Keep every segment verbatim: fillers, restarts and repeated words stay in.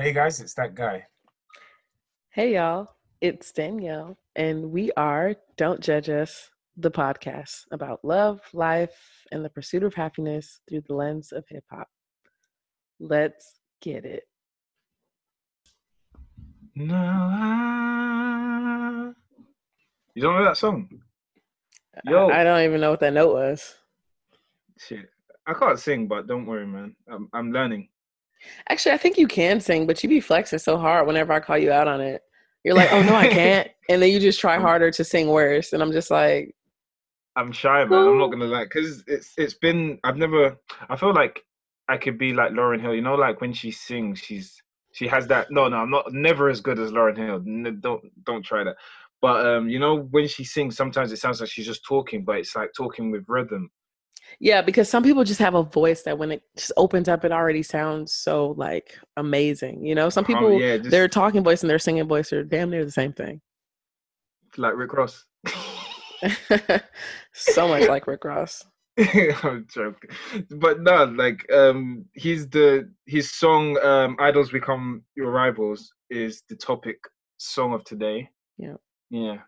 Hey guys, it's that guy. Hey y'all, it's Danielle, and we are Don't Judge Us, the podcast about love, life, and the pursuit of happiness through the lens of hip hop. Let's get it. No, I... You don't know that song? Yo, I, I don't even know what that note was. Shit, I can't sing, but don't worry, man. I'm I'm learning. Actually, I think you can sing, but you be flexing so hard whenever I call you out on it. You're like, oh, no, I can't. And then you just try harder to sing worse. And I'm just like. I'm shy, man. Ooh. I'm not going to lie. Because it's it's been, I've never, I feel like I could be like Lauryn Hill. You know, like when she sings, she's, she has that. No, no, I'm not, never as good as Lauryn Hill. No, don't, don't try that. But, um, you know, when she sings, sometimes it sounds like she's just talking, but it's like talking with rhythm. Yeah, because some people just have a voice that when it just opens up, it already sounds so, like, amazing. You know, some people, oh, yeah, just, their talking voice and their singing voice are damn near the same thing. Like Rick Ross. So much like Rick Ross. I'm joking. But no, like, um, he's the, his song, um, Idols Become Your Rivals, is the topic song of today. Yeah. Yeah.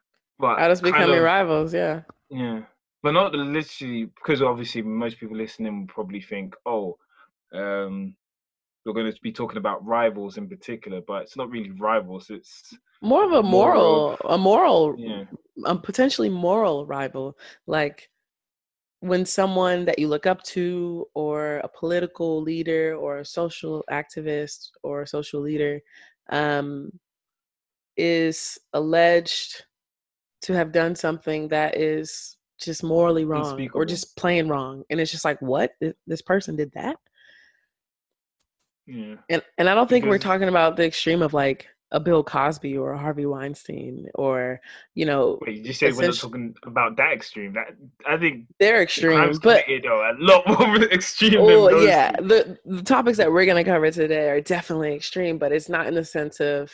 But Idols Become Your Rivals, yeah. Yeah. But not literally, because obviously most people listening will probably think, oh, um, we're going to be talking about rivals in particular, but it's not really rivals. It's more of a moral, moral a moral, yeah. a potentially moral rival. Like when someone that you look up to, or a political leader, or a social activist, or a social leader, um, is alleged to have done something that is just morally wrong or just plain wrong, and it's just like, what, this person did that? Yeah. And and I don't think because we're talking about the extreme of like a Bill Cosby or a Harvey Weinstein, or you know. Wait, you just said we're not talking about that extreme. That I think they're extreme, but you know, a lot more extreme. Oh well, yeah, the, the topics that we're gonna cover today are definitely extreme, but it's not in the sense of,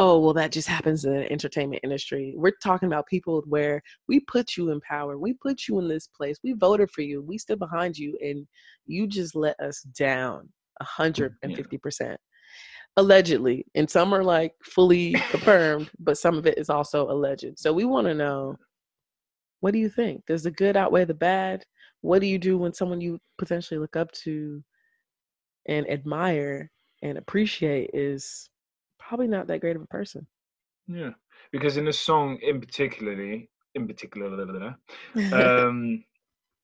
oh, well, that just happens in the entertainment industry. We're talking about people where we put you in power. We put you in this place. We voted for you. We stood behind you. And you just let us down one hundred fifty percent. Yeah. Allegedly. And some are like fully confirmed, but some of it is also alleged. So we want to know, what do you think? Does the good outweigh the bad? What do you do when someone you potentially look up to and admire and appreciate is probably not that great of a person? Yeah, because in this song in particularly, in particular, um,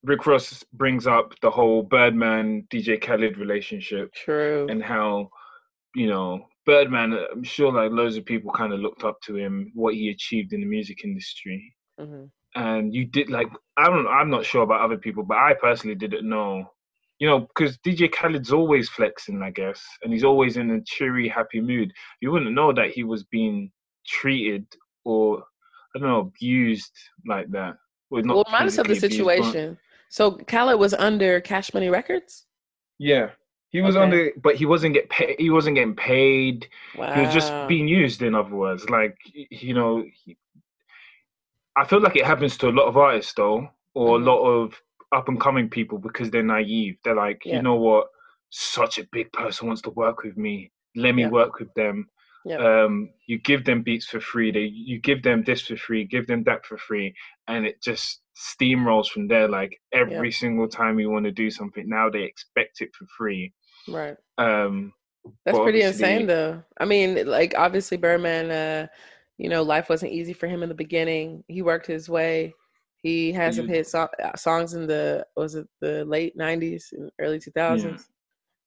Rick Ross brings up the whole Birdman, D J Khaled relationship. True. And how, you know, Birdman, I'm sure like loads of people kind of looked up to him, what he achieved in the music industry. Mm-hmm. And you did like, I don't know, I'm not sure about other people, but I personally didn't know. You know, because D J Khaled's always flexing, I guess, and he's always in a cheery, happy mood. You wouldn't know that he was being treated or, I don't know, abused like that. Well, not well minus of the situation. Abused, so Khaled was under Cash Money Records? Yeah. He was okay. under, but he wasn't, get pay- he wasn't getting paid. Wow. He was just being used, in other words. Like, you know, he- I feel like it happens to a lot of artists, though, or mm-hmm. a lot of up and coming people, because they're naive. They're like, yeah. you know what? Such a big person wants to work with me. Let me yeah. work with them. Yeah. Um, you give them beats for free. They, you give them this for free, give them that for free. And it just steamrolls from there. Like every yeah. single time you want to do something, now they expect it for free. Right. Um, That's pretty insane though. I mean, like obviously Birdman, uh, you know, life wasn't easy for him in the beginning. He worked his way. He had some hit so- songs in the, was it the late nineties and early two thousands?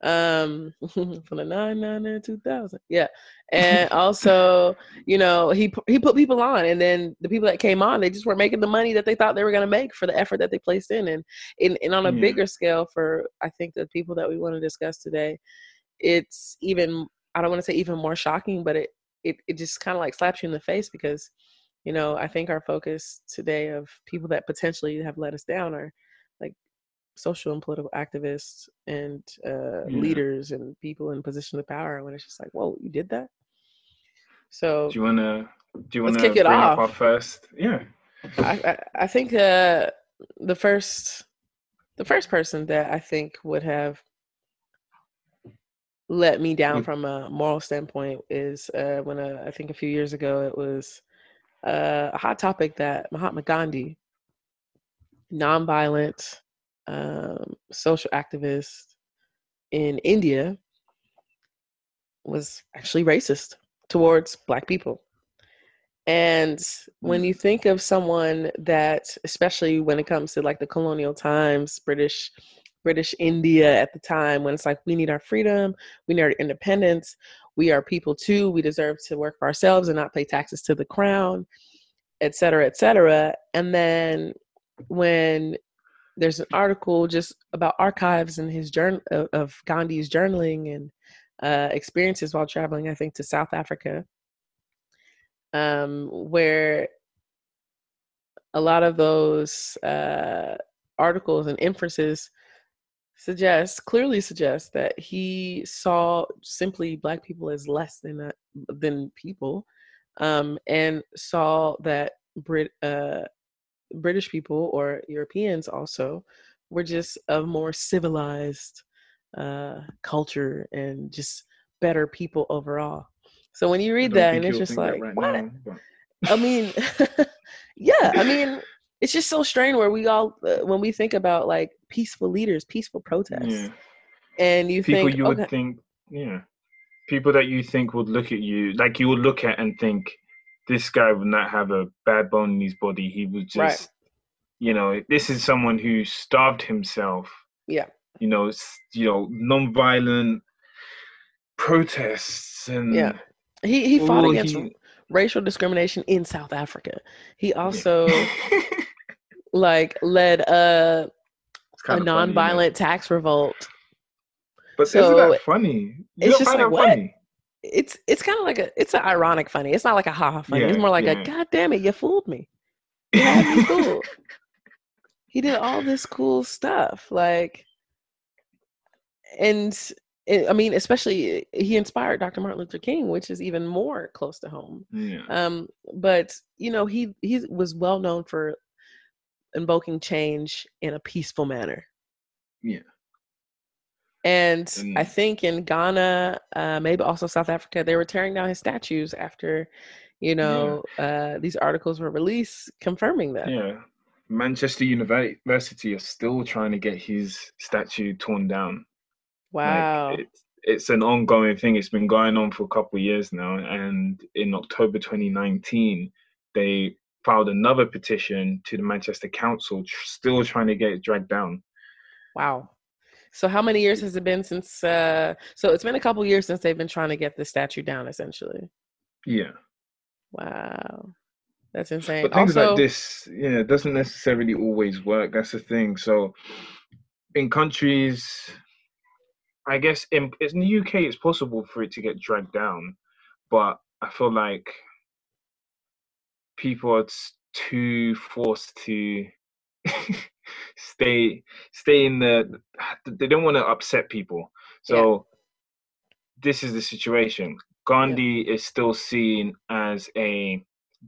Yeah. Um, from the nine nine and two thousand. Yeah. And also, you know, he he put people on, and then the people that came on, they just weren't making the money that they thought they were going to make for the effort that they placed in. And, and, and on a yeah. bigger scale for, I think, the people that we want to discuss today, it's even, I don't want to say even more shocking, but it, it, it just kind of like slaps you in the face because, you know, I think our focus today of people that potentially have let us down are like social and political activists and uh, yeah. leaders and people in position of power. When it's just like, whoa, you did that. So do you wanna do you wanna kick it off? Our first, yeah. I I, I think uh, the first the first person that I think would have let me down mm. from a moral standpoint is uh, when a, I think a few years ago, it was uh, a hot topic that Mahatma Gandhi, nonviolent um, social activist in India, was actually racist towards Black people. And when you think of someone that, especially when it comes to like the colonial times, British, British India at the time, when it's like, we need our freedom, we need our independence, we are people too, we deserve to work for ourselves and not pay taxes to the crown, et cetera, et cetera. And then when there's an article just about archives and his journal of Gandhi's journaling and uh, experiences while traveling, I think to South Africa, Um, where a lot of those uh, articles and inferences suggest, clearly suggest that he saw simply Black people as less than uh, than people, um, and saw that Brit uh, British people or Europeans also were just a more civilized uh, culture and just better people overall. So when you read that and it's just like, right what? Now, I mean, yeah, I mean, it's just so strange where we all, uh, when we think about like peaceful leaders, peaceful protests, yeah. and you people think, people you okay. would think, yeah, people that you think would look at you, like you would look at and think, this guy would not have a bad bone in his body. He would just, right. you know, this is someone who starved himself. Yeah. You know, you know, nonviolent protests and yeah. He he fought Ooh, against he... racial discrimination in South Africa. He also yeah. like led a a nonviolent funny, tax revolt. But so isn't that funny? You it's just like what? Funny. It's it's kind of like a it's an ironic funny. It's not like a ha ha funny. Yeah, it's more like yeah. a God damn it, you fooled me. You had me fooled. He did all this cool stuff, like and. I mean, especially he inspired Doctor Martin Luther King, which is even more close to home. Yeah. Um, but, you know, he, he was well known for invoking change in a peaceful manner. Yeah. And, and I think in Ghana, uh, maybe also South Africa, they were tearing down his statues after, you know, yeah. uh, these articles were released confirming that. Yeah. Manchester University are still trying to get his statue torn down. Wow. Like it's, it's an ongoing thing. It's been going on for a couple of years now. And in October twenty nineteen, they filed another petition to the Manchester Council, tr- still trying to get it dragged down. Wow. So how many years has it been since? Uh, so it's been a couple of years since they've been trying to get the statue down, essentially. Yeah. Wow. That's insane. But things also, like this, yeah, doesn't necessarily always work. That's the thing. So in countries... I guess in, in the U K, it's possible for it to get dragged down, but I feel like people are too forced to stay stay in the. They don't want to upset people, so yeah. this is the situation. Gandhi yeah. is still seen as a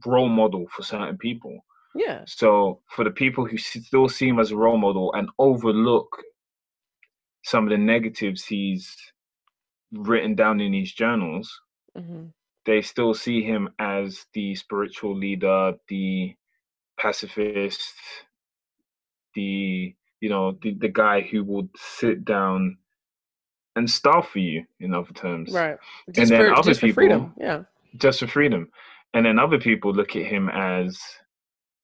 role model for certain people. Yeah. So for the people who still see him as a role model and overlook some of the negatives he's written down in his journals, mm-hmm. they still see him as the spiritual leader, the pacifist, the, you know, the, the guy who would sit down and starve for you, in other terms. Right. Just and then for, other just people, for freedom. Yeah. Just for freedom. And then other people look at him as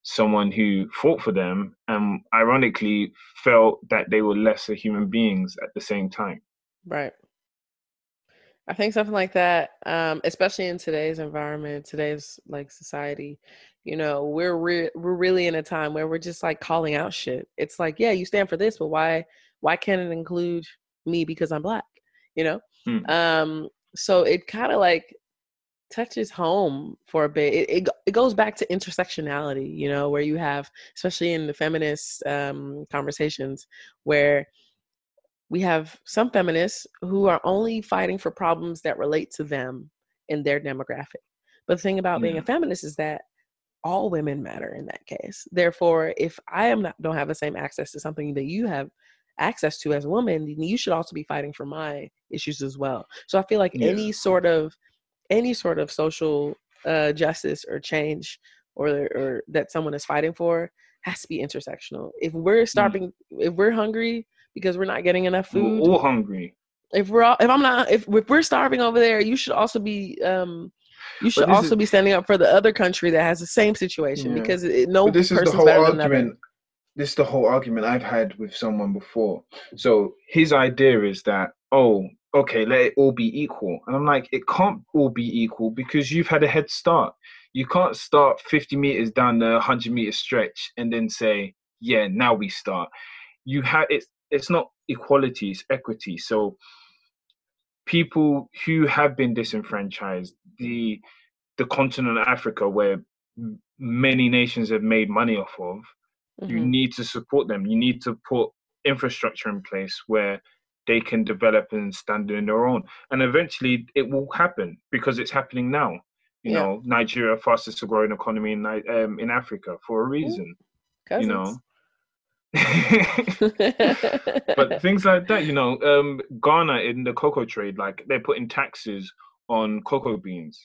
someone who fought for them and ironically felt that they were lesser human beings at the same time. Right. I think something like that, um, especially in today's environment, today's like society, you know, we're re- we're really in a time where we're just like calling out shit. It's like, yeah, you stand for this, but why why can't it include me because I'm Black? You know? Hmm. Um, so it kind of like touches home for a bit. It, it it goes back to intersectionality, you know, where you have, especially in the feminist um, conversations, where we have some feminists who are only fighting for problems that relate to them and their demographic. But the thing about yeah. being a feminist is that all women matter in that case. Therefore, if I am not don't have the same access to something that you have access to as a woman, you should also be fighting for my issues as well. So I feel like yeah. any sort of any sort of social uh, justice or change or or that someone is fighting for has to be intersectional. If we're starving, mm-hmm. if we're hungry because we're not getting enough food, we're all hungry. If we're all, if I'm not if, if we're starving over there, you should also be um, you should also is, be standing up for the other country that has the same situation yeah. because it, no this person's is the whole better argument. Than another. This is the whole argument I've had with someone before. So his idea is that, oh, okay, let it all be equal. And I'm like, it can't all be equal because you've had a head start. You can't start fifty meters down the one hundred meter stretch and then say, yeah, now we start. You have it's it's not equality, it's equity. So people who have been disenfranchised, the the continent of Africa where many nations have made money off of, mm-hmm. you need to support them. You need to put infrastructure in place where they can develop and stand on their own. And eventually it will happen because it's happening now. You yeah. know, Nigeria, fastest growing economy in um, in Africa for a reason, mm-hmm. you know. But things like that, you know, um, Ghana in the cocoa trade, like they're putting taxes on cocoa beans.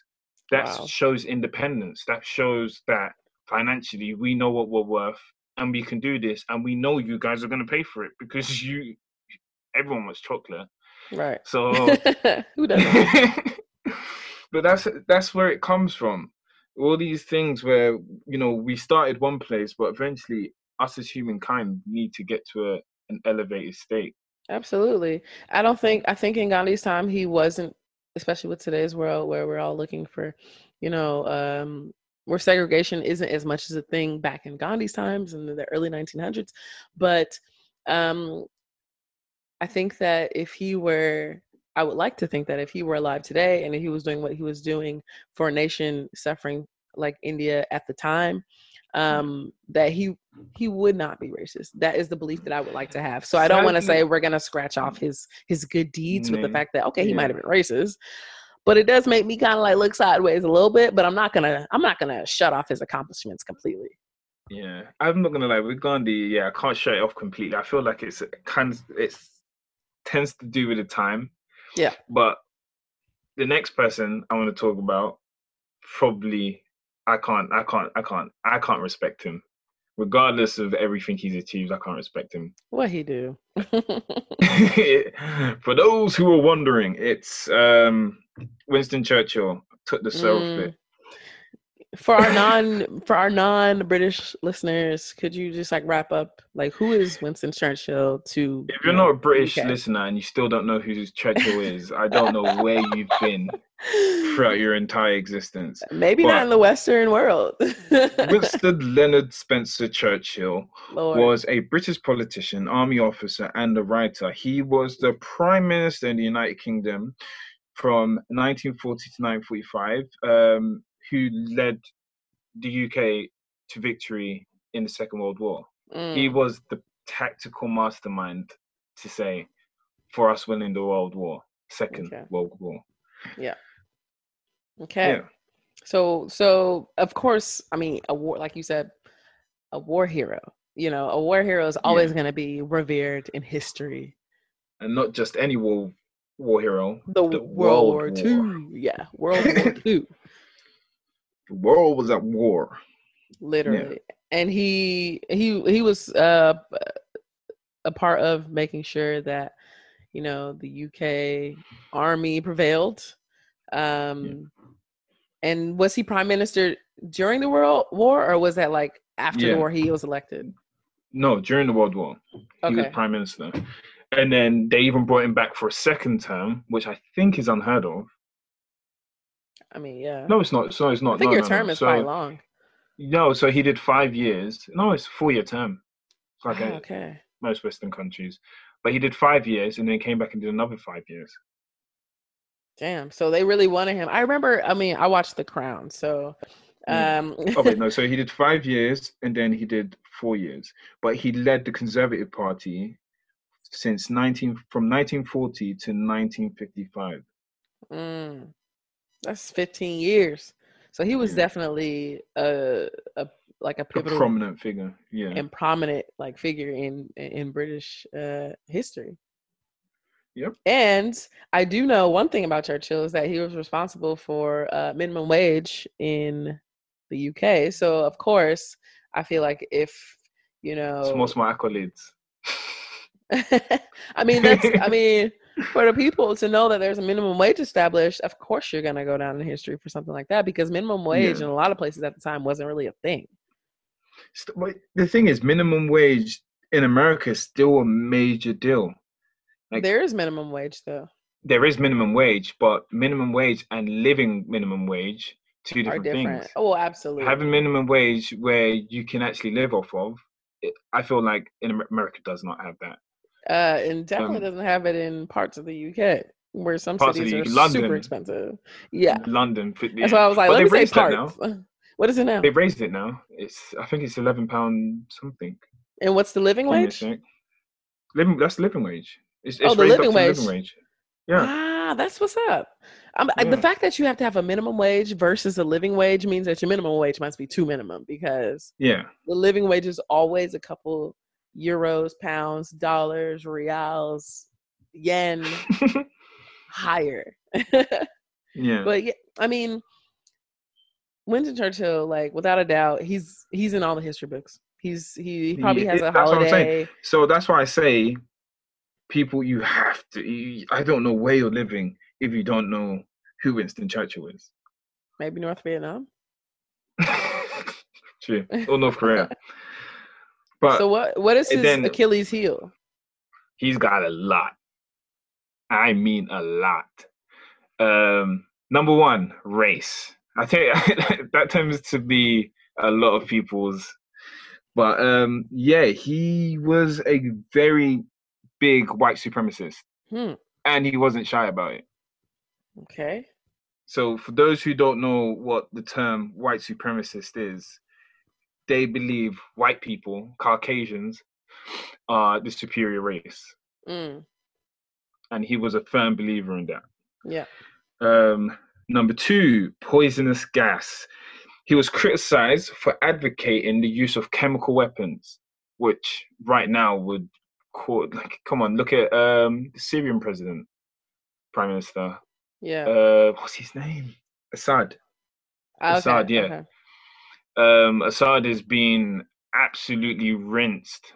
That wow. shows independence. That shows that financially we know what we're worth and we can do this. And we know you guys are going to pay for it because you, everyone wants chocolate. Right. So, who doesn't? But that's, that's where it comes from. All these things where, you know, we started one place, but eventually us as humankind need to get to a, an elevated state. Absolutely. I don't think, I think in Gandhi's time, he wasn't, especially with today's world where we're all looking for, you know, um, where segregation isn't as much as a thing back in Gandhi's times in the early nineteen hundreds. But um, I think that if he were, I would like to think that if he were alive today and if he was doing what he was doing for a nation suffering like India at the time, um, that he he would not be racist. That is the belief that I would like to have. So I don't want to say we're going to scratch off his his good deeds with the fact that, okay, he yeah. might have been racist. But it does make me kind of like look sideways a little bit, but I'm not going to I'm not gonna shut off his accomplishments completely. Yeah, I'm not going to lie. With Gandhi, yeah, I can't shut it off completely. I feel like it's kind of, it tends to do with the time. Yeah. But the next person I want to talk about, probably I can't, I can't, I can't, I can't respect him. Regardless of everything he's achieved, I can't respect him. What he do? For those who are wondering, it's um, Winston Churchill took the selfie. Mm. For our non, for our non-British listeners, could you just like wrap up? Like, who is Winston Churchill to? If you're not a British listener and you still don't know who Churchill is, I don't know where you've been throughout your entire existence. Maybe but not in the Western world. Winston Leonard Spencer Churchill Lord. was a British politician, army officer, and a writer. He was the Prime Minister in the United Kingdom from nineteen forty to nineteen forty-five. Um, who led the U K to victory in the Second World War. Mm. He was the tactical mastermind, to say, for us winning the World War, Second okay. World War. Yeah. Okay. Yeah. So, so of course, I mean, a war, like you said, a war hero, you know, a war hero is always yeah. going to be revered in history. And not just any war, war hero. The, the World, World War Two. Yeah, World War Two. The world was at war, literally, yeah. and he he he was uh, a part of making sure that, you know, the U K army prevailed. Um, yeah. And was he prime minister during the world war, or was that like after yeah. the war he was elected? No, during the World War, okay. he was prime minister, and then they even brought him back for a second term, which I think is unheard of. I mean, yeah. No, it's not. So it's not. I think no, your no, term no. is so, quite long. No, so he did five years. No, it's a four-year term. It's like oh, a, okay. most Western countries, but he did five years and then came back and did another five years. Damn. So they really wanted him. I remember. I mean, I watched The Crown. So. Um... oh wait, no. So he did five years and then he did four years, but he led the Conservative Party since nineteen from nineteen forty to nineteen fifty-five. Mm. That's fifteen years. So he was definitely a, a like a pivotal, a prominent figure, yeah, and prominent like figure in in British uh, history. Yep. And I do know one thing about Churchill is that he was responsible for uh, minimum wage in the U K. So of course, I feel like if you know, it's most my accolades. I mean, that's, I mean, for the people to know that there's a minimum wage established, of course you're going to go down in history for something like that, because minimum wage yeah. in a lot of places at the time wasn't really a thing. The thing is, minimum wage in America is still a major deal. Like, there is minimum wage, though. There is minimum wage, but minimum wage and living minimum wage, two different, are different. things. Oh, absolutely. Having minimum wage where you can actually live off of, it, I feel like in America does not have that. Uh, and definitely um, doesn't have it in parts of the U K, where some cities are London, super expensive. Yeah, London. Yeah. That's why I was like, but let me say parts. What is it now? They raised it now. It's I think it's eleven pound something. And what's the living wage? Living that's living wage. It's, it's oh, the living wage. living wage. Yeah. Ah, that's what's up. Um, yeah. The fact that you have to have a minimum wage versus a living wage means that your minimum wage must be two minimum, because yeah, the living wage is always a couple euros, pounds, dollars, reals, yen, higher. Yeah. But yeah, I mean, Winston Churchill, like without a doubt, he's he's in all the history books. He's he, he probably has a holiday. So that's why I say, people, you have to. You, I don't know where you're living if you don't know who Winston Churchill is. Maybe North Vietnam. True, or North Korea. But so what what is his then, Achilles heel? He's got a lot. I mean a lot. Um, number one, race. I tell you, that tends to be a lot of people's. But um, yeah, he was a very big white supremacist. Hmm. And he wasn't shy about it. Okay. So for those who don't know what the term white supremacist is, they believe white people, Caucasians, are the superior race. Mm. And he was a firm believer in that. Yeah. Um, number two, poisonous gas. He was criticized for advocating the use of chemical weapons, which right now would cause, like, come on, look at um, the Syrian president, prime minister. Yeah. Uh, what's his name? Assad. Oh, okay. Assad, yeah. Okay. Um, Assad is being absolutely rinsed,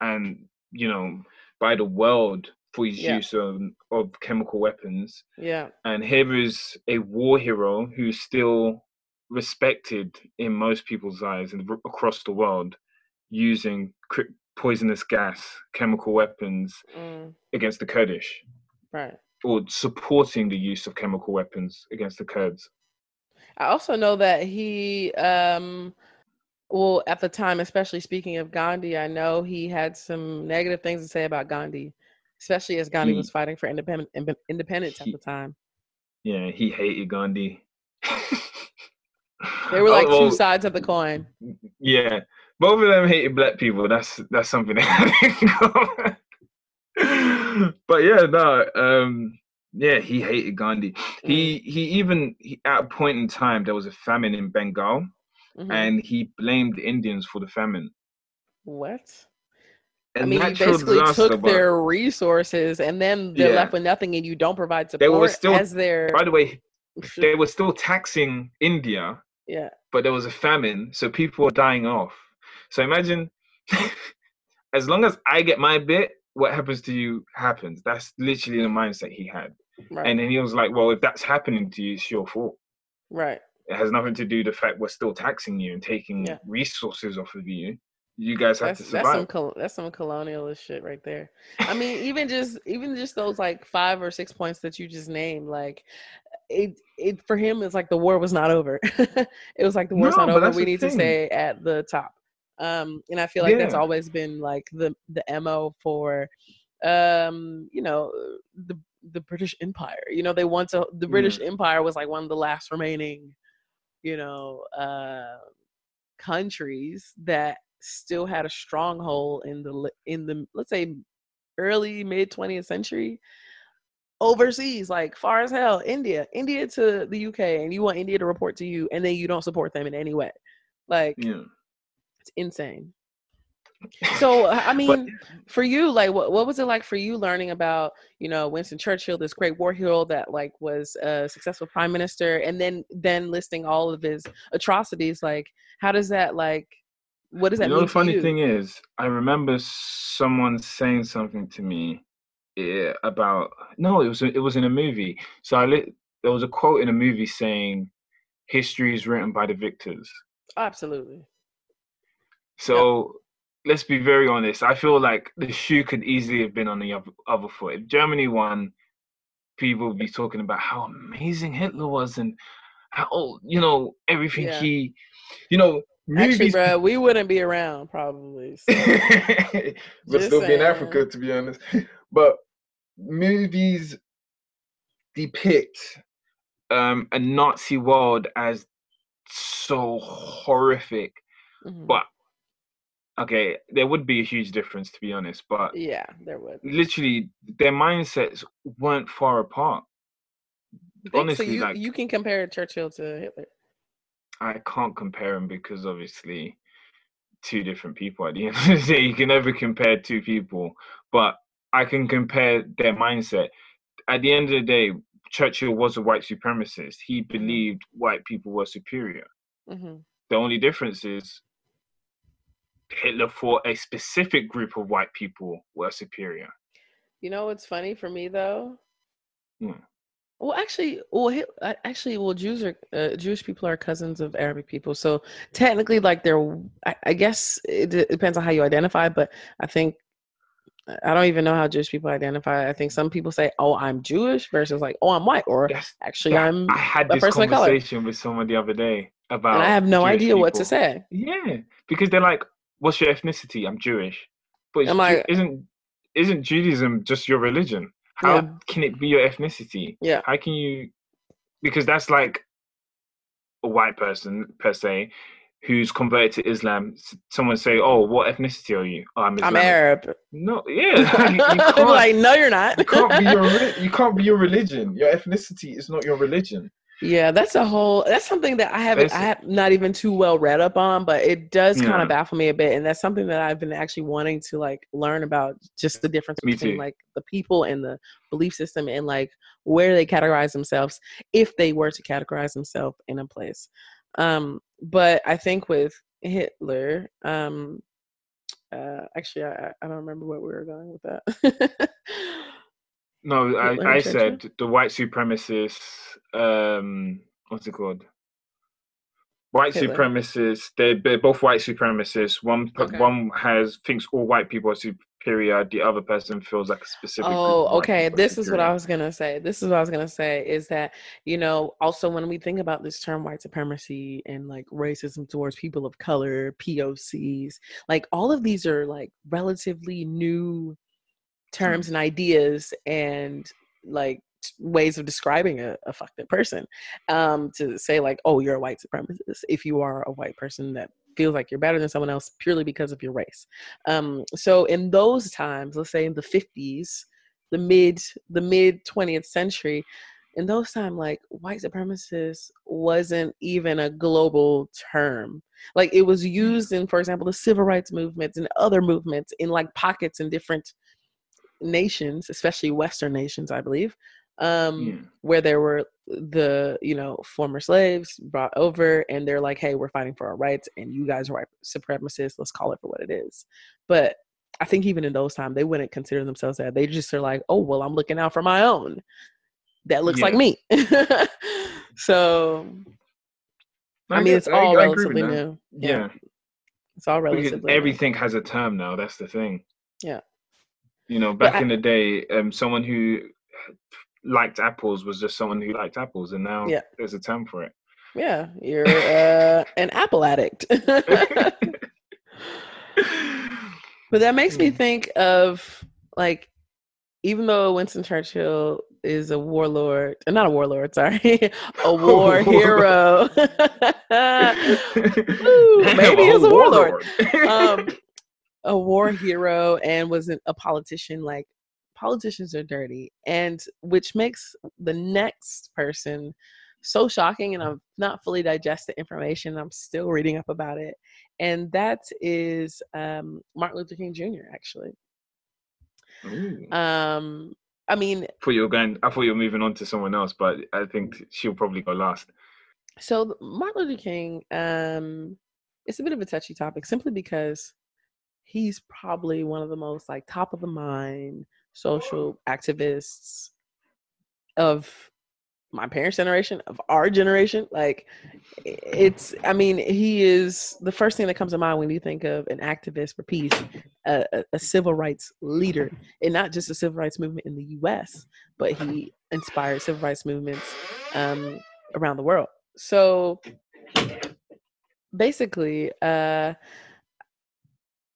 and you know, by the world for his yeah. use of, of chemical weapons. Yeah. And here is a war hero who's still respected in most people's eyes and across the world, using poisonous gas, chemical weapons mm. against the Kurdish, right? Or supporting the use of chemical weapons against the Kurds. I also know that he, um, well, at the time, especially speaking of Gandhi, I know he had some negative things to say about Gandhi, especially as Gandhi he, was fighting for independent, independence he, at the time. Yeah, he hated Gandhi. They were like oh, well, two sides of the coin. Yeah, both of them hated black people. That's that's something. That but yeah, no. Um, Yeah, he hated Gandhi. He he even he, at a point in time there was a famine in Bengal, mm-hmm. and he blamed the Indians for the famine. What? A I mean, he basically disaster, took their resources, and then they're yeah. left with nothing, and you don't provide support. They were still, as their. By the way, they were still taxing India. Yeah. But there was a famine, so people were dying off. So imagine, as long as I get my bit, what happens to you happens. That's literally the mindset he had. Right. And then he was like, well, if that's happening to you, it's your fault. Right. It has nothing to do with the fact we're still taxing you and taking yeah. resources off of you. You guys have that's, to survive. That's some, col- that's some colonialist shit right there. I mean, even just even just those like five or six points that you just named, like it it for him, it's like the war was not over. It was like the war's no, not over. We need thing. to stay at the top. Um, and I feel like yeah. that's always been like the the M O for, um, you know, the the British Empire. You know, they want to. The British yeah. Empire was like one of the last remaining, you know, uh, countries that still had a stronghold in the in the let's say early mid twentieth century overseas, like far as hell, India, India to the U K, and you want India to report to you, and then you don't support them in any way. Like, yeah. It's insane. So, I mean, but, for you, like, what, what was it like for you learning about, you know, Winston Churchill, this great war hero that, like, was a successful prime minister, and then, then listing all of his atrocities? Like, how does that, like, what does that mean? You know, the funny thing is, I remember someone saying something to me about, no, it was, it was in a movie. So I lit, there was a quote in a movie saying, history is written by the victors. Absolutely. So... Yeah. Let's be very honest. I feel like the shoe could easily have been on the other, other foot. If Germany won, people would be talking about how amazing Hitler was and how, you know, everything yeah. he, you know. Actually, bro, we wouldn't be around probably. So. But still saying. Be in Africa, to be honest. But movies depict um, a Nazi world as so horrific, mm-hmm. but. Okay, there would be a huge difference, to be honest, but yeah, there would. Literally, their mindsets weren't far apart. Honestly, so you, like, you can compare Churchill to Hitler. I can't compare him because obviously, two different people. At the end of the day, you can never compare two people, but I can compare their mindset. At the end of the day, Churchill was a white supremacist. He believed white people were superior. Mm-hmm. The only difference is. Hitler for a specific group of white people were superior. You know what's funny for me though? Yeah. Well, actually, well, Hitler, actually, well, Jews are uh, Jewish people are cousins of Arabic people, so technically, like, they're. I, I guess it depends on how you identify, but I think I don't even know how Jewish people identify. I think some people say, "Oh, I'm Jewish," versus like, "Oh, I'm white," or yes, actually, that, I'm. I had this conversation with someone the other day about. And I have no Jewish idea people. What to say. Yeah, because they're like. What's your ethnicity? I'm Jewish. But I'm like, isn't isn't Judaism just your religion? How yeah. can it be your ethnicity? Yeah. How can you... Because that's like a white person, per se, who's converted to Islam. Someone say, oh, what ethnicity are you? Oh, I'm Islamic. I'm Arab. No, yeah. Like, you can't, like, no, you're not. you, can't be your, you can't be your religion. Your ethnicity is not your religion. Yeah, that's a whole. That's something that I haven't. I have not even too well read up on, but it does kind yeah. of baffle me a bit, and that's something that I've been actually wanting to like learn about, just the difference me between too. Like the people and the belief system, and like where they categorize themselves if they were to categorize themselves in a place. Um, but I think with Hitler, um, uh, actually, I, I don't remember where we were going with that. No, I, I said the white supremacists, um, what's it called? White Hitler. Supremacists, they're, they're both white supremacists. One okay. one has thinks all white people are superior. The other person feels like a specific Oh, okay. This is superior. What I was going to say. This is what I was going to say is that, you know, also when we think about this term white supremacy and like racism towards people of color, P O Cs, like all of these are like relatively new terms and ideas and like ways of describing a, a fucked up person, um, to say like, oh, you're a white supremacist if you are a white person that feels like you're better than someone else purely because of your race. Um, so in those times, let's say in the fifties, the mid the mid twentieth century, in those times, like white supremacist wasn't even a global term. Like it was used in, for example, the civil rights movements and other movements in like pockets and different nations, especially Western nations, I believe, um, yeah. where there were the, you know, former slaves brought over and they're like, hey, we're fighting for our rights and you guys are white supremacists. Let's call it for what it is. But I think even in those times, they wouldn't consider themselves that. They just are like, oh, well, I'm looking out for my own. That looks yeah. like me. So, I, I mean, guess, it's all I, relatively I new. Yeah. yeah. It's all relatively because everything new. Has a term now. That's the thing. Yeah. You know, back I, in the day, um, someone who liked apples was just someone who liked apples, and now yeah. there's a term for it. Yeah, you're uh, an apple addict. But that makes me think of, like, even though Winston Churchill is a warlord, not a warlord, sorry, a war oh, hero. Ooh, maybe he's a warlord. warlord. Um, a war hero and wasn't a politician. Like politicians are dirty, and which makes the next person so shocking, and I've not fully digested the information. I'm still reading up about it. And that is um, Martin Luther King Junior, actually. Ooh. Um, I mean, I thought you were going, I thought you were moving on to someone else, but I think she'll probably go last. So Martin Luther King, um, it's a bit of a touchy topic, simply because he's probably one of the most like top of the mind social activists of my parents' generation, of our generation. Like, it's, I mean, he is the first thing that comes to mind when you think of an activist for peace, a, a civil rights leader, and not just the civil rights movement in the U S, but he inspired civil rights movements um, around the world. So basically, uh,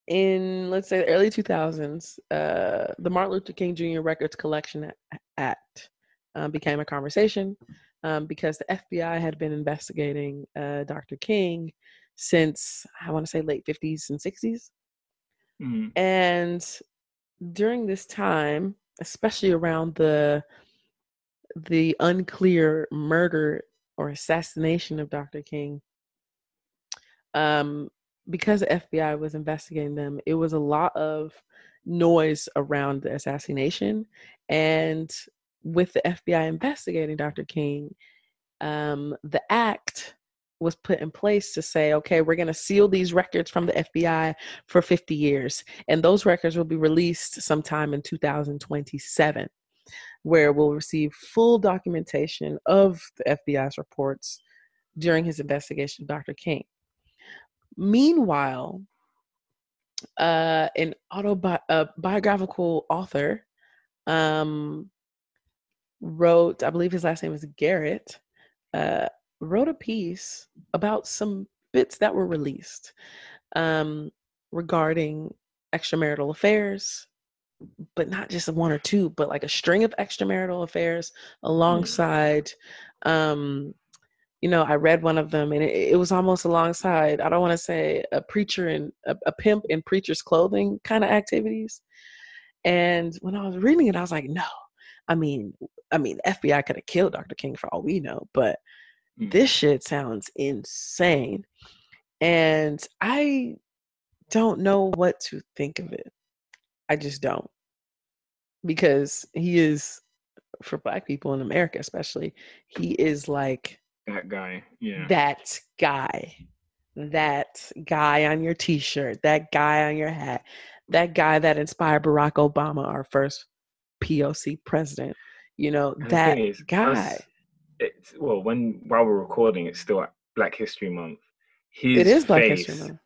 in, let's say, the early two thousands, uh, the Martin Luther King Junior Records Collection Act um, became a conversation um, because the F B I had been investigating uh, Doctor King since, I want to say, late fifties and sixties. Mm-hmm. And during this time, especially around the the unclear murder or assassination of Doctor King, um, because the F B I was investigating them, it was a lot of noise around the assassination. And with the F B I investigating Doctor King, um, the act was put in place to say, okay, we're going to seal these records from the F B I for fifty years. And those records will be released sometime in two thousand twenty-seven, where we'll receive full documentation of the F B I's reports during his investigation of Doctor King. Meanwhile, uh, an autobiographical author um, wrote, I believe his last name is Garrett, uh, wrote a piece about some bits that were released um, regarding extramarital affairs, but not just one or two, but like a string of extramarital affairs alongside... Um, you know, I read one of them, and it, it was almost alongside, I don't want to say a preacher and a, a pimp in preacher's clothing kind of activities. And when I was reading it, I was like, no, I mean, I mean, the F B I could have killed Doctor King for all we know, but mm. this shit sounds insane. And I don't know what to think of it. I just don't. Because he is, for Black people in America especially, he is like, that guy, yeah. That guy, that guy on your T-shirt, that guy on your hat, that guy that inspired Barack Obama, our first P O C president. You know, and that is, guy. It's, well, when while we're recording, it's still Black History Month. His it is Black face, History Month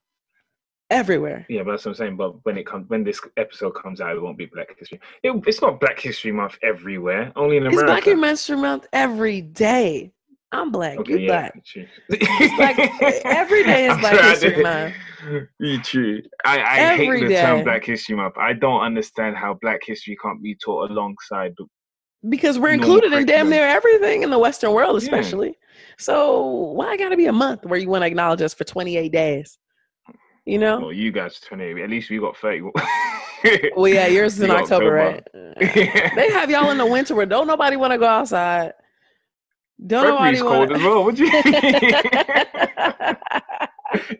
everywhere. Yeah, but that's what I'm saying. But when it comes, when this episode comes out, it won't be Black History. It, it's not Black History Month everywhere. Only in America. It's Black History Month every day. I'm Black. Okay, you yeah, Black. It's Black. Every day is Black History Month. You true. I, I hate the day. term Black History Month. I don't understand how Black history can't be taught alongside. Because we're included in damn near everything in the Western world, especially. Yeah. So why gotta be a month where you want to acknowledge us for twenty-eight days? You know. Well, you guys twenty-eight. At least we got thirty. Well, yeah, yours is in October, October, right? Yeah. They have y'all in the winter where don't nobody want to go outside. Don't February's cold wanna... as well. What do you mean?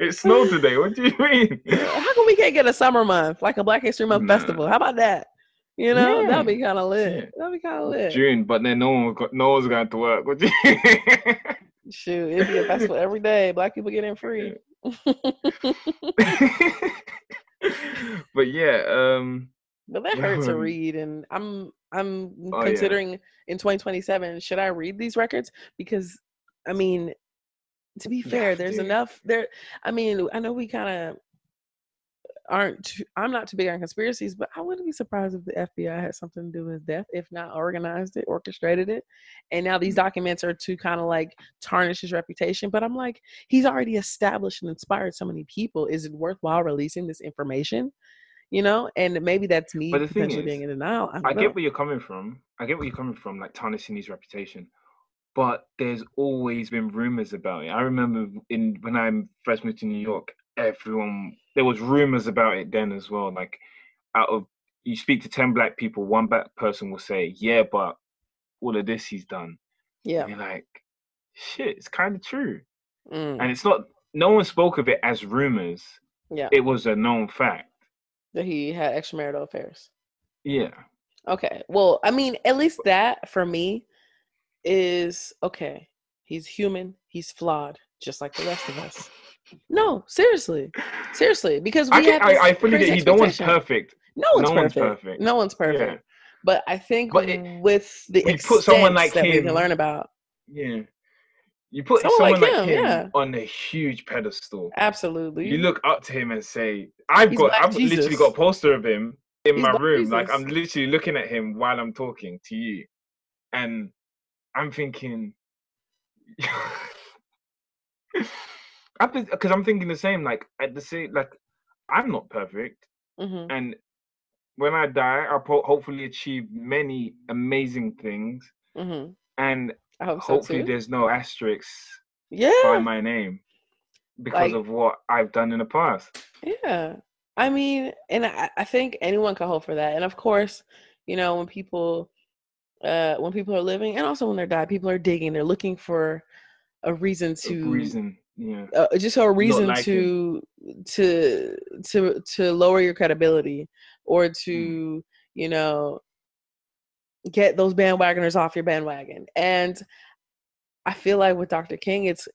It snowed today. What do you mean? How come we can't get a summer month, like a Black History Month nah. festival? How about that? You know, yeah. that'd be kind of lit. Yeah. That'd be kind of lit. June, but then no one, no one's going to work. What do you mean? Shoot, it'd be a festival every day. Black people get in free. But yeah, um, but that hurt to read, and I'm. I'm considering oh, yeah. in twenty twenty-seven, should I read these records? Because, I mean, to be fair, yeah, there's dude. enough there. I mean, I know we kind of aren't, too, I'm not too big on conspiracies, but I wouldn't be surprised if the F B I had something to do with his death, if not organized it, orchestrated it. And now these documents are to kind of like tarnish his reputation. But I'm like, he's already established and inspired so many people. Is it worthwhile releasing this information? You know, and maybe that's me potentially is, being in denial. I, I get know. where you're coming from. I get where you're coming from, like tarnishing his reputation. But there's always been rumors about it. I remember in when I first moved to New York, everyone there was rumors about it then as well. Like, out of you speak to ten Black people, one Black person will say, "Yeah, but all of this he's done." Yeah, and you're like, shit, it's kind of true. Mm. And it's not, no one spoke of it as rumors. Yeah. It was a known fact. That he had extramarital affairs. Yeah. Okay. Well, I mean, at least that for me is, okay, he's human. He's flawed, just like the rest of us. No, seriously. Seriously. Because we I have this I, I fully get you. No one's perfect. No one's, no perfect. one's perfect. No one's perfect. Yeah. But I think but it, with the extent someone like that him, we can learn about. Yeah. You put someone, someone like, like him, him yeah. on a huge pedestal. Absolutely. You look up to him and say, I've He's got, I've Jesus. literally got a poster of him in He's my room. Jesus. Like, I'm literally looking at him while I'm talking to you. And I'm thinking, because I'm thinking the same, like, at the same, like, I'm not perfect. Mm-hmm. And when I die, I'll po- hopefully achieve many amazing things. Mm-hmm. And I hope so hopefully too. There's no asterisks yeah. by my name because like, of what I've done in the past. Yeah. I mean, and I, I think anyone can hope for that. And of course, you know, when people uh, when people are living and also when they're dying, people are digging. They're looking for a reason to... A reason, yeah. Uh, just a reason like to, to, to, to lower your credibility or to, mm. you know... get those bandwagoners off your bandwagon. And I feel like with Doctor King, it's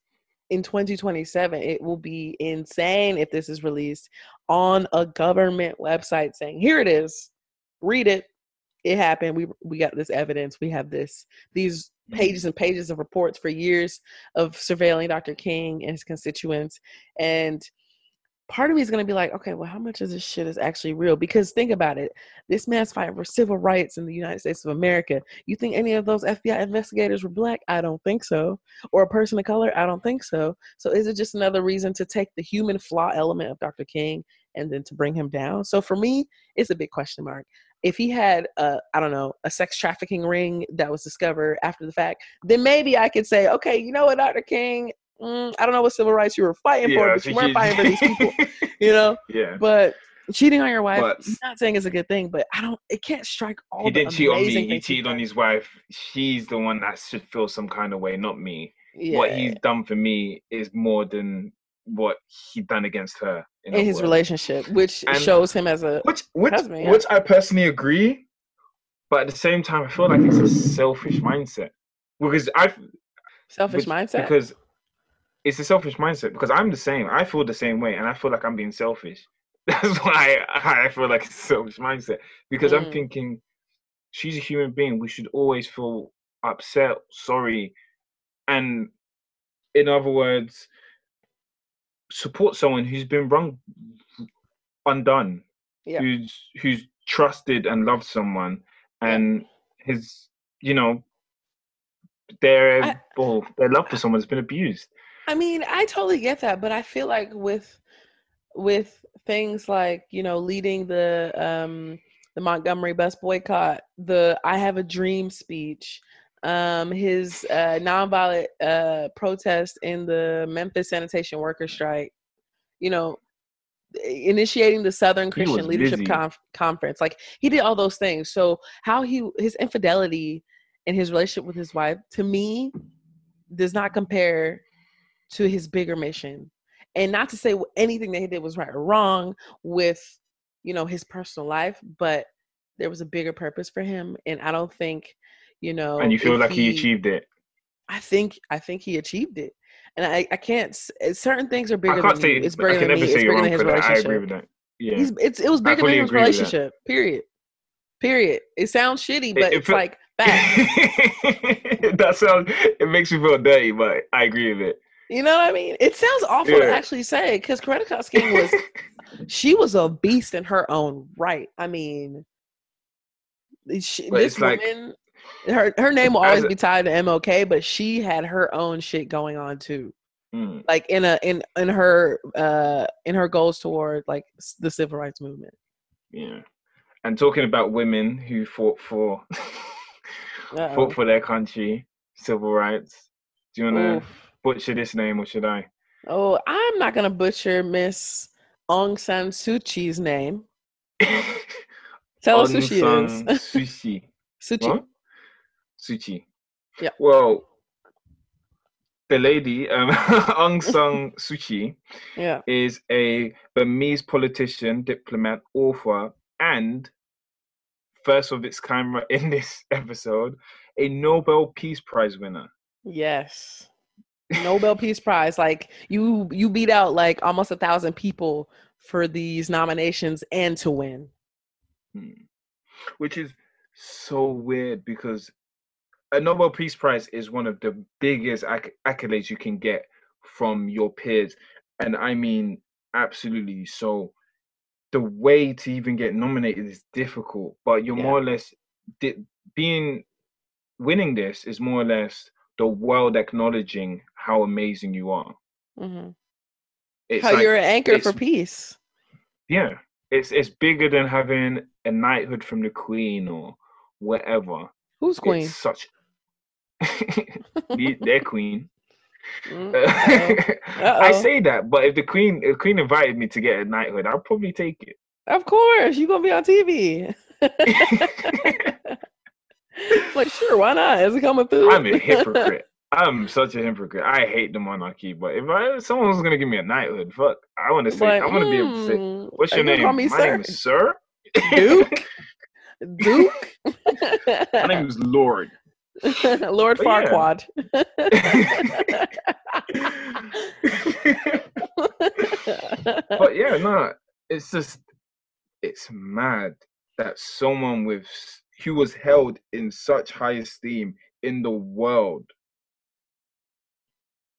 in twenty twenty-seven, it will be insane if this is released on a government website saying, here it is, read it. It happened. We we got this evidence. We have this, these pages and pages of reports for years of surveilling Doctor King and his constituents. And part of me is going to be like, okay, well, how much of this shit is actually real? Because think about it. This man's fighting for civil rights in the United States of America. You think any of those F B I investigators were black? I don't think so. Or a person of color? I don't think so. So is it just another reason to take the human flaw element of Doctor King and then to bring him down? So for me, it's a big question mark. If he had, a, I don't know, a sex trafficking ring that was discovered after the fact, then maybe I could say, okay, you know what, Doctor King, Mm, I don't know what civil rights you were fighting yeah, for, but you weren't fighting for these people, you know? Yeah. But cheating on your wife, but, I'm not saying it's a good thing, but I don't, it can't strike all he the didn't cheat on me. He cheated on his wife. She's the one that should feel some kind of way, not me. Yeah. What he's done for me is more than what he done against her. In, in his world. relationship, which and shows him as a which, which, husband. Which yeah. I personally agree, but at the same time, I feel like it's a selfish mindset. Because I Selfish which, mindset? Because It's a selfish mindset because I'm the same. I feel the same way, and I feel like I'm being selfish. That's why I, I feel like it's a selfish mindset because mm. I'm thinking she's a human being. We should always feel upset, sorry, and in other words, support someone who's been wrong, undone, yeah. who's who's trusted and loved someone, and yeah. his, you know, their I, oh, their love for someone has been abused. I mean, I totally get that, but I feel like with with things like, you know, leading the um, the Montgomery bus boycott, the I Have a Dream speech, um, his uh, nonviolent uh, protest in the Memphis sanitation worker strike, you know, initiating the Southern Christian Leadership Conf- Conference. Like, he did all those things. So how he his infidelity and his relationship with his wife, to me, does not compare to his bigger mission. And not to say anything that he did was right or wrong with, you know, his personal life, but there was a bigger purpose for him. And I don't think, you know, and you feel like he, he achieved it. I think, I think he achieved it. And I, I can't, certain things are bigger than me. It's bigger than me. It's bigger than his relationship. I agree with that. Yeah. He's, it's, it was bigger than his relationship, period. Period. It sounds shitty, but it, it it's fe- like fact. That sounds, it makes me feel dirty, but I agree with it. You know what I mean? It sounds awful yeah. to actually say because Koretnikowski King was, she was a beast in her own right. I mean, she, this woman, like, her her name will always a, be tied to M L K, but she had her own shit going on too, mm. like in a in in her uh in her goals toward like the civil rights movement. Yeah, and talking about women who fought for fought for their country, civil rights. Do you want to? Butcher this name, or should I? Oh, I'm not gonna butcher Miss Aung San Suu Kyi's name. Tell us who she is. Suu Kyi. Suu Kyi. Suu Kyi. Yeah. Well, the lady, um, Aung San Suu Kyi, yeah. is a Burmese politician, diplomat, author, and first of its kind in this episode, a Nobel Peace Prize winner. Yes. Nobel Peace Prize. Like, you you beat out like almost a thousand people for these nominations and to win. Hmm. Which is so weird, because a Nobel Peace Prize is one of the biggest acc- accolades you can get from your peers. And I mean, absolutely. So the way to even get nominated is difficult, but you're yeah. more or less di- being winning this is more or less the world acknowledging how amazing you are. Mm-hmm. It's how, like, you're an anchor for peace. Yeah. It's it's bigger than having a knighthood from the Queen or whatever. Who's Queen? It's such their Queen. Uh-oh. Uh-oh. I say that, but if the Queen if the Queen invited me to get a knighthood, I'll probably take it. Of course, you're gonna be on T V. Like, sure, why not? Is it coming through? I'm a hypocrite. I'm such a hypocrite. I hate the monarchy, but if I if someone was gonna give me a knighthood, fuck, I want to say, like, I want to mm, be able to say, "What's your name?" My sir? name is Sir Duke. Duke. My name is Lord. Lord but Farquaad. Yeah. But yeah, no, it's just, it's mad that someone with who was held in such high esteem in the world.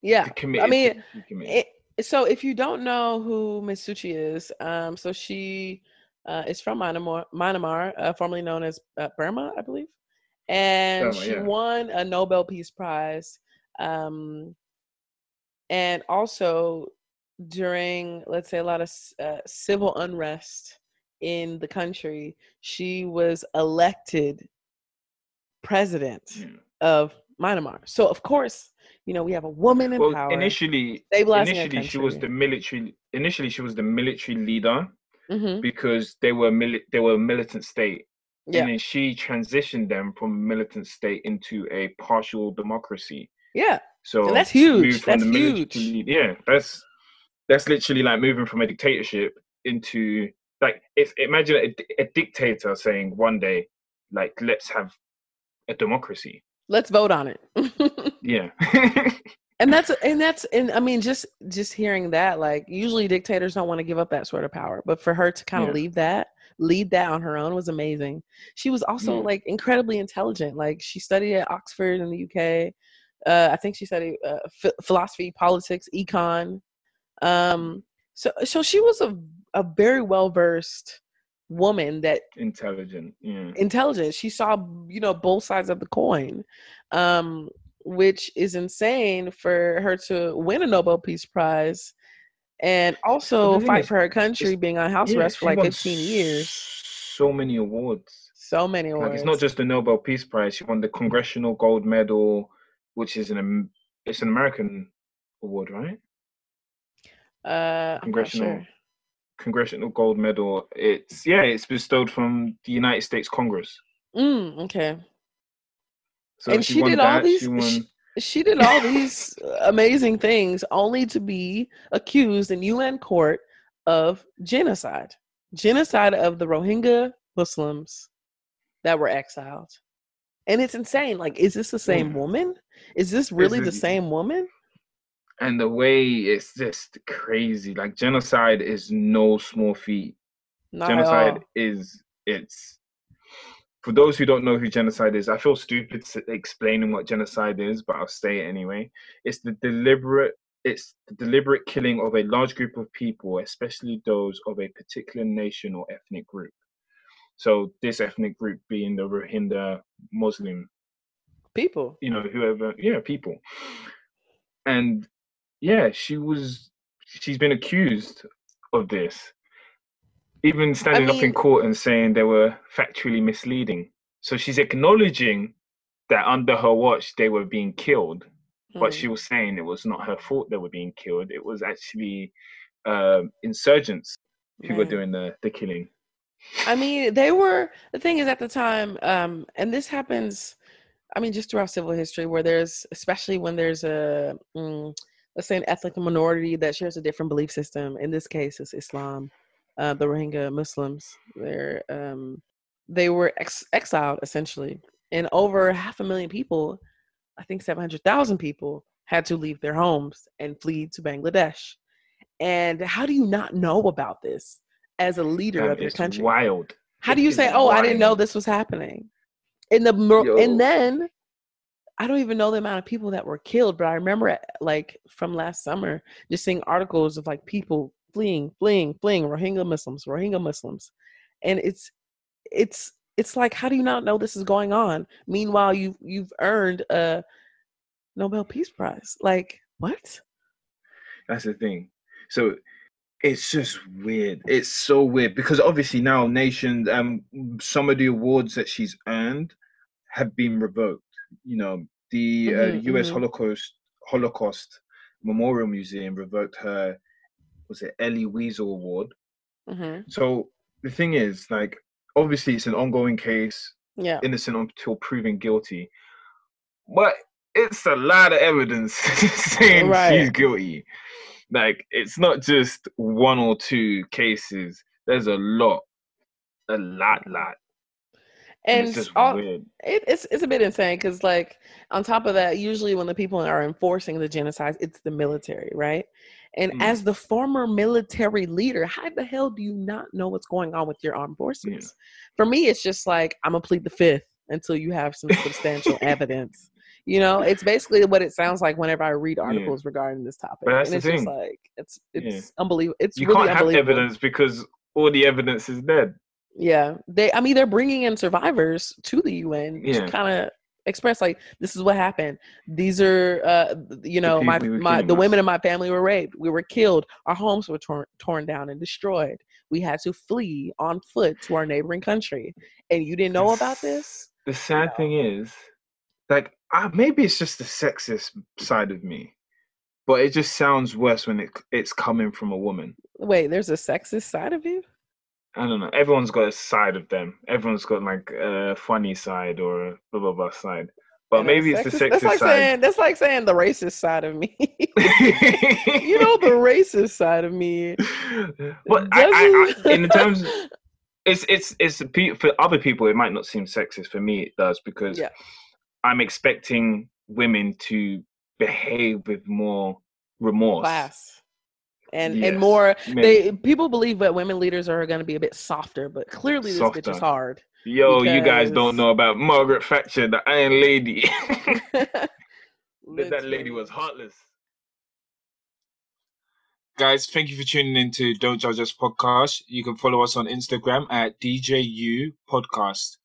Yeah, I mean, it, so if you don't know who Miz Suu Kyi is, um, so she uh, is from Myanmar, Myanmar uh, formerly known as uh, Burma, I believe. And Burma, she yeah. won a Nobel Peace Prize. Um, and also during, let's say, a lot of uh, civil unrest in the country, she was elected president yeah. of Myanmar. So, of course, you know, we have a woman in well, power. Initially, initially she was the military. Initially, she was the military leader mm-hmm. because they were mili- they were a militant state, yeah. and then she transitioned them from a militant state into a partial democracy. Yeah, so and that's huge. That's huge. Leader, yeah, that's that's literally like moving from a dictatorship into, like, if imagine a, a dictator saying one day, like, let's have a democracy. Let's vote on it. Yeah. and that's, and that's, and I mean, just, just hearing that, like, usually dictators don't want to give up that sort of power, but for her to kind of yeah. leave that, lead that on her own was amazing. She was also yeah. like incredibly intelligent. Like, she studied at Oxford in the U K. Uh, I think she studied uh, ph- philosophy, politics, econ. Um, so, so she was a, a very well-versed woman that intelligent yeah. intelligent she saw, you know, both sides of the coin, um which is insane for her to win a Nobel Peace Prize and also fight is, for her country being on house yeah, arrest for like fifteen years. So many awards so many awards. Like, it's not just the Nobel Peace Prize, she won the Congressional Gold Medal, which is an it's an American award, right? uh Congressional sure. Congressional Gold Medal. It's yeah, it's bestowed from the United States Congress. Mm, okay. So and she, she, did that, these, she, won... she, she did all these. She did all these amazing things, only to be accused in U N court of genocide, genocide of the Rohingya Muslims that were exiled, and it's insane. Like, is this the same mm. woman? Is this really is it... the same woman? And the way, it's just crazy. Like, genocide is no small feat. Not genocide is, it's, for those who don't know who genocide is, I feel stupid explaining what genocide is, but I'll say it anyway. It's the deliberate, it's the deliberate killing of a large group of people, especially those of a particular nation or ethnic group. So this ethnic group being the Rohingya Muslim people, you know, whoever, yeah, people. And yeah, she was, she's been accused of this, even standing I mean, up in court and saying they were factually misleading. So she's acknowledging that under her watch they were being killed, mm-hmm. but she was saying it was not her fault they were being killed. It was actually uh, insurgents who right. were doing the, the killing. I mean, they were, the thing is at the time, um, and this happens I mean, just throughout civil history, where there's, especially when there's a, mm, let's say an ethnic minority that shares a different belief system. In this case, it's Islam, uh, the Rohingya Muslims. They're, um, they were ex- exiled, essentially. And over half a million people, I think seven hundred thousand people, had to leave their homes and flee to Bangladesh. And how do you not know about this as a leader um, of your country? It's wild. How it do you say, oh, wild. I didn't know this was happening? In the Yo. And then, I don't even know the amount of people that were killed, but I remember, like, from last summer, just seeing articles of, like, people fleeing, fleeing, fleeing, Rohingya Muslims, Rohingya Muslims. And it's, it's, it's like, how do you not know this is going on? Meanwhile, you've, you've earned a Nobel Peace Prize. Like, what? That's the thing. So it's just weird. It's so weird because obviously now nations, um, some of the awards that she's earned have been revoked. You know, the mm-hmm, uh, U S mm-hmm. Holocaust Holocaust Memorial Museum revoked her, was it Elie Wiesel Award? Mm-hmm. So the thing is, like, obviously it's an ongoing case, yeah, innocent until proven guilty, but it's a lot of evidence saying right. she's guilty. Like, it's not just one or two cases. There's a lot, a lot, lot. And it's just all, weird. It, it's it's a bit insane because, like, on top of that, usually when the people are enforcing the genocide, it's the military, right? And mm. as the former military leader, how the hell do you not know what's going on with your armed forces? Yeah. For me, it's just like, I'm going to plead the fifth until you have some substantial evidence. You know, it's basically what it sounds like whenever I read articles yeah. regarding this topic. But that's and the it's thing. Just like, it's it's yeah. unbelievable. It's you really can't have evidence because all the evidence is dead. Yeah, they. I mean, they're bringing in survivors to the U N yeah. to kind of express, like, this is what happened. These are, uh, you know, my my the women in my family were raped. We were killed. Our homes were torn torn down and destroyed. We had to flee on foot to our neighboring country, and you didn't know about this. The sad you know? thing is, like, I, maybe it's just the sexist side of me, but it just sounds worse when it it's coming from a woman. Wait, there's a sexist side of you? I don't know. Everyone's got a side of them. Everyone's got, like, a funny side or a blah, blah, blah side. But maybe it's the sexist that's like side. Saying, that's like saying the racist side of me. You know, the racist side of me. But I, I, I, in terms, it's, it's, it's for other people, it might not seem sexist. For me, it does because yeah. I'm expecting women to behave with more remorse. Class. And yes, and more, maybe. they people believe that women leaders are going to be a bit softer, but clearly this softer. bitch is hard. Yo, because... you guys don't know about Margaret Thatcher, the Iron Lady. That lady was heartless. Guys, thank you for tuning in to Don't Judge Us podcast. You can follow us on Instagram at D J U Podcast.